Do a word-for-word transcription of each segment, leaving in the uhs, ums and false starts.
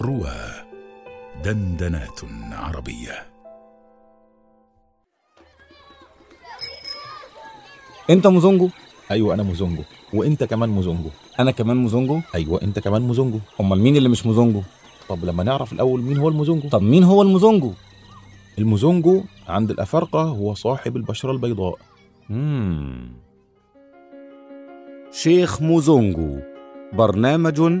روى دندنات عربية. انت موزونجو؟ ايوه انا موزونجو. وانت كمان موزونجو؟ انا كمان موزونجو. ايوه انت كمان موزونجو. امال مين اللي مش موزونجو؟ طب لما نعرف الاول مين هو الموزونجو. طب مين هو الموزونجو؟ الموزونجو عند الافارقه هو صاحب البشره البيضاء. امم شيخ موزونجو، برنامج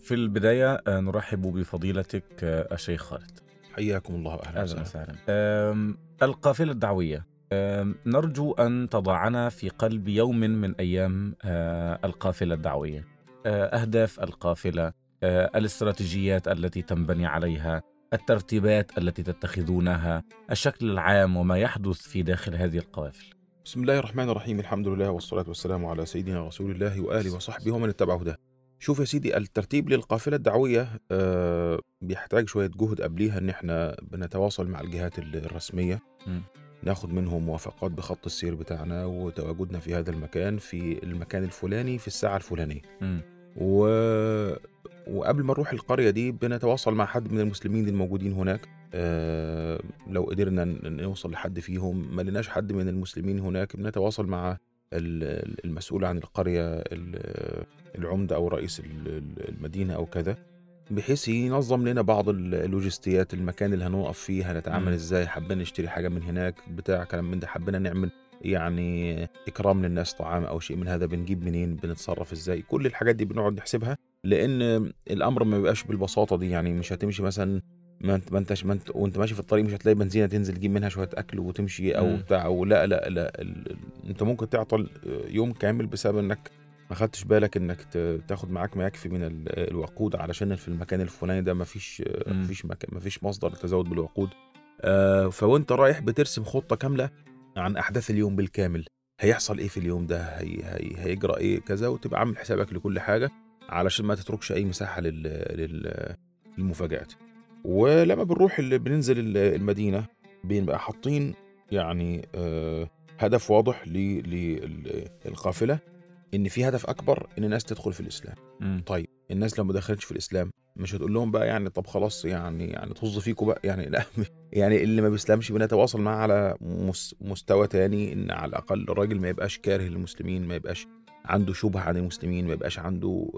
في البداية نرحب بفضيلتك الشيخ خالد. حياكم الله. أهلا وسهلا. القافلة الدعوية، نرجو أن تضعنا في قلب يوم من أيام القافلة الدعوية، أهداف القافلة، الاستراتيجيات التي تنبني عليها، الترتيبات التي تتخذونها، الشكل العام وما يحدث في داخل هذه القوافل. بسم الله الرحمن الرحيم، الحمد لله والصلاة والسلام على سيدنا رسول الله وآله وصحبه ومن اتبعه ده. شوف يا سيدي، الترتيب للقافلة الدعوية بيحتاج شوية جهد قبليها، إن إحنا بنتواصل مع الجهات الرسمية، م. ناخد منهم موافقات بخط السير بتاعنا وتواجدنا في هذا المكان في المكان الفلاني في الساعة الفلانية، و... وقبل ما نروح القرية دي بنتواصل مع حد من المسلمين الموجودين هناك. أه... لو قدرنا نوصل لحد فيهم، ما لناش حد من المسلمين هناك بنتواصل مع المسؤول عن القرية، العمدة أو رئيس المدينة أو كذا، بحيث ينظم لنا بعض اللوجستيات، المكان اللي هنوقف فيه هنتعامل م. ازاي، حابين نشتري حاجه من هناك بتاع كلام من ده، حابين نعمل يعني اكرام للناس، طعام او شيء من هذا، بنجيب منين، بنتصرف ازاي، كل الحاجات دي بنقعد نحسبها، لان الامر ما بيبقاش بالبساطه دي. يعني مش هتمشي مثلا، ما انت ما انتش ما انت وانت ماشي في الطريق مش هتلاقي بنزينه تنزل تجيب منها شويه اكل وتمشي او م. بتاع او لا لا لا انت ممكن تعطل يوم كامل بسبب انك ما خدتش بالك انك تاخد معاك ما يكفي من الوقود، علشان في المكان الفلاني ده مفيش مفيش مفيش مصدر تزود بالوقود. فوانت رايح بترسم خطه كامله عن احداث اليوم بالكامل، هيحصل ايه في اليوم ده، هي هي هيجرى ايه كذا، وتبقى عامل حسابك لكل حاجه علشان ما تتركش اي مساحه للمفاجات. ولما بنروح بننزل المدينه بنبقى حاطين يعني هدف واضح للقافله، ان في هدف اكبر ان الناس تدخل في الاسلام. م. طيب الناس لو ما دخلتش في الاسلام مش هتقول لهم بقى يعني طب خلاص يعني يعني طز فيكم بقى يعني لا، يعني اللي ما بيسلمش بنتواصل معاه على مستوى تاني، ان على الاقل الراجل ما يبقاش كاره للمسلمين، ما يبقاش عنده شبهه عن المسلمين، ما يبقاش عنده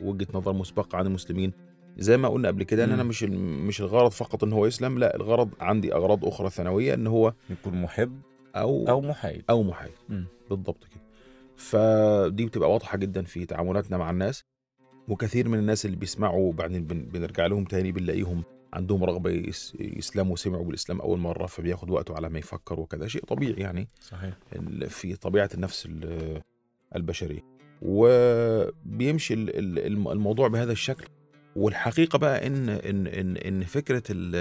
وجهه نظر مسبقه عن المسلمين. زي ما قلنا قبل كده ان انا مش مش الغرض فقط ان هو يسلم، لا، الغرض عندي اغراض اخرى ثانويه، ان هو يكون محب او او محايد او محايد بالضبط كده. فدي بتبقى واضحة جدا في تعاملاتنا مع الناس، وكثير من الناس اللي بيسمعوا بعدين بنرجع لهم تاني بنلاقيهم عندهم رغبة يسلموا، سمعوا بالإسلام أول مرة فبياخد وقته على ما يفكر وكذا، شيء طبيعي يعني. صحيح. في طبيعة النفس البشرية، وبيمشي الموضوع بهذا الشكل. والحقيقة بقى إن إن إن, إن فكرة ال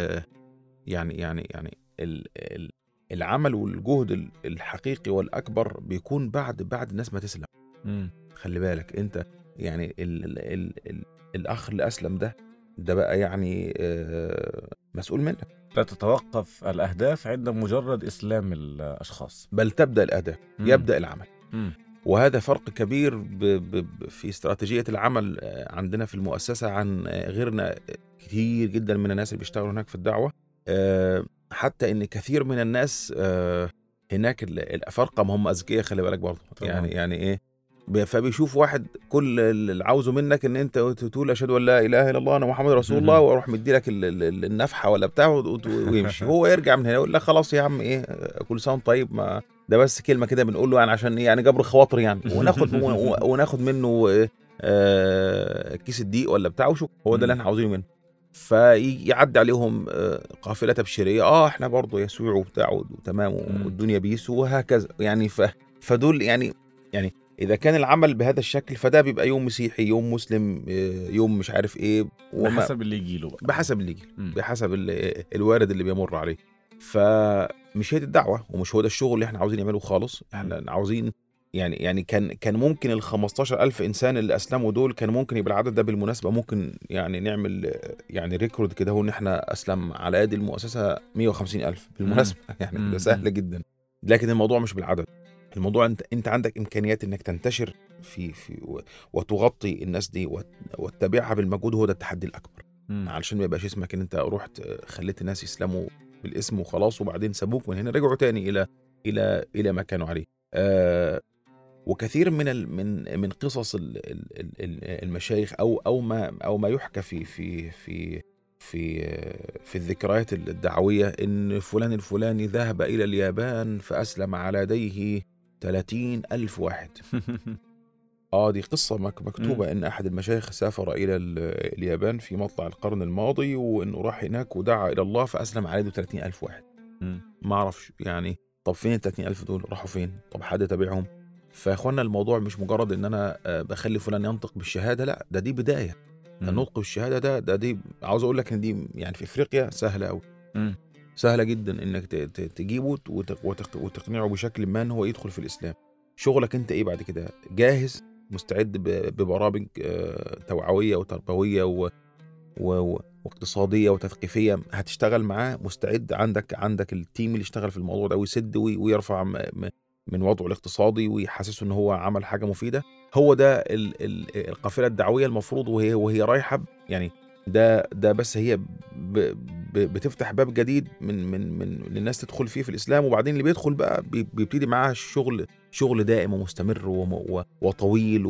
يعني يعني يعني ال ال العمل والجهد الحقيقي والأكبر بيكون بعد بعد الناس ما تسلم. مم. خلي بالك أنت يعني ال ال ال ال الأخ اللي أسلم ده ده بقى يعني آه مسؤول منك. لا تتوقف الأهداف عند مجرد إسلام الأشخاص، بل تبدأ الأهداف. مم. يبدأ العمل. مم. وهذا فرق كبير ب ب في استراتيجية العمل عندنا في المؤسسة عن غيرنا. كتير جدا من الناس اللي بيشتغلوا هناك في الدعوة، آه حتى ان كثير من الناس هناك الافارقه ما هم اذكياء، خلي بالك برضه يعني يعني ايه، فبيشوف واحد كل اللي عاوزه منك ان انت تقول اشهد ان لا اله الا الله انا محمد رسول الله، واروح مدي لك النفحه ولا بتاعه ويمشي. هو يرجع من هنا يقول لا خلاص يا عم ايه، كل سنه طيب، ما ده بس كلمه كده بنقول له يعني عشان ايه، يعني جبر خواطر يعني، وناخد وناخد منه كيس الدقيق ولا بتاعه، شو هو ده اللي احنا عاوزينه منه. فيعدي عليهم قافلة تبشيرية، اه احنا برضو يسوع وبتاع وتمام والدنيا بيس وهكذا يعني. ف... فدول يعني يعني إذا كان العمل بهذا الشكل فده بيبقى يوم مسيحي، يوم مسلم، يوم مش عارف إيه، بحسب اللي يجيله بقى. بحسب اللي يجيله، بحسب الوارد اللي بيمر عليه. فمش هي الدعوة ومش هو ده الشغل اللي احنا عاوزين نعمله خالص. احنا عاوزين يعني يعني كان كان ممكن ال خمستاشر ألف إنسان اللي أسلموا دول كان ممكن يبقى العدد ده بالمناسبة، ممكن يعني نعمل يعني ريكورد كده، هو إن احنا أسلم على أيدي المؤسسة مية وخمسين ألف بالمناسبة يعني، ده سهل جدا. لكن الموضوع مش بالعدد، الموضوع انت انت عندك امكانيات انك تنتشر في في وتغطي الناس دي وتتابعها بالمجهود، هو ده التحدي الاكبر. م. علشان ما يبقاش اسمك ان انت رحت خليت الناس يسلموا بالاسم وخلاص وبعدين سابوك ومن هنا رجعوا تاني الى الى الى ما كانوا عليه. آه وكثير من من من قصص المشايخ او او ما او ما يحكى في في في في في الذكريات الدعوية ان فلان الفلاني ذهب الى اليابان فاسلم على يديه ثلاثين ألف واحد. آه دي قصة مكتوبة إن أحد المشايخ سافر إلى اليابان في مطلع القرن الماضي، وإنه راح هناك ودعا إلى الله فأسلم عليه ثلاثين ألف واحد. ما أعرفش يعني، طب فين الثلاثين ألف دول راحوا فين؟ طب حد تابعهم؟ فأخوانا الموضوع مش مجرد إن أنا بخلي فلان ينطق بالشهادة، لا ده دي بداية. النطق بالشهادة ده ده دي عاوز أقول لك إن دي يعني في إفريقيا سهلة أوي. سهلة جدا انك تجيبه وتقنعه بشكل ما ان هو يدخل في الاسلام. شغلك انت ايه بعد كده؟ جاهز مستعد ببرامج توعوية وتربوية واقتصادية وتثقيفية هتشتغل معاه، مستعد، عندك عندك التيم اللي اشتغل في الموضوع ده ويسد ويرفع من وضعه الاقتصادي ويحسسه ان هو عمل حاجة مفيدة. هو ده القافلة الدعوية المفروض وهي وهي رايحة يعني. ده ده بس هي ب ب بتفتح باب جديد من من من للناس تدخل فيه في الإسلام، وبعدين اللي بيدخل بقى بيبتدي معاه الشغل شغل دائم ومستمر وطويل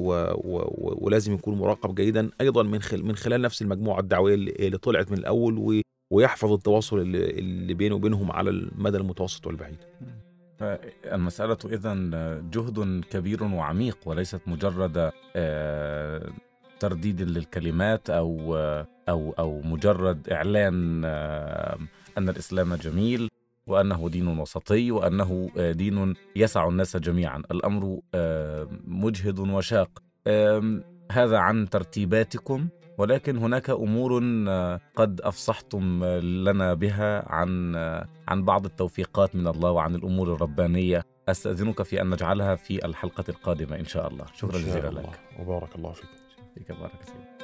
ولازم يكون مراقب جيدا أيضا من خل من خلال نفس المجموعة الدعوية اللي طلعت من الأول، ويحفظ التواصل اللي اللي بينه وبينهم على المدى المتوسط والبعيد. فالمسألة إذن جهد كبير وعميق وليست مجرد آه ترديد للكلمات أو أو أو مجرد إعلان أن الإسلام جميل وأنه دين وسطي وأنه دين يسع الناس جميعا. الأمر مجهد وشاق. هذا عن ترتيباتكم، ولكن هناك أمور قد أفصحتم لنا بها عن عن بعض التوفيقات من الله وعن الأمور الربانية. أستأذنك في أن نجعلها في الحلقة القادمة إن شاء الله. شكرا جزيلا لك وبارك الله فيك. Thank you.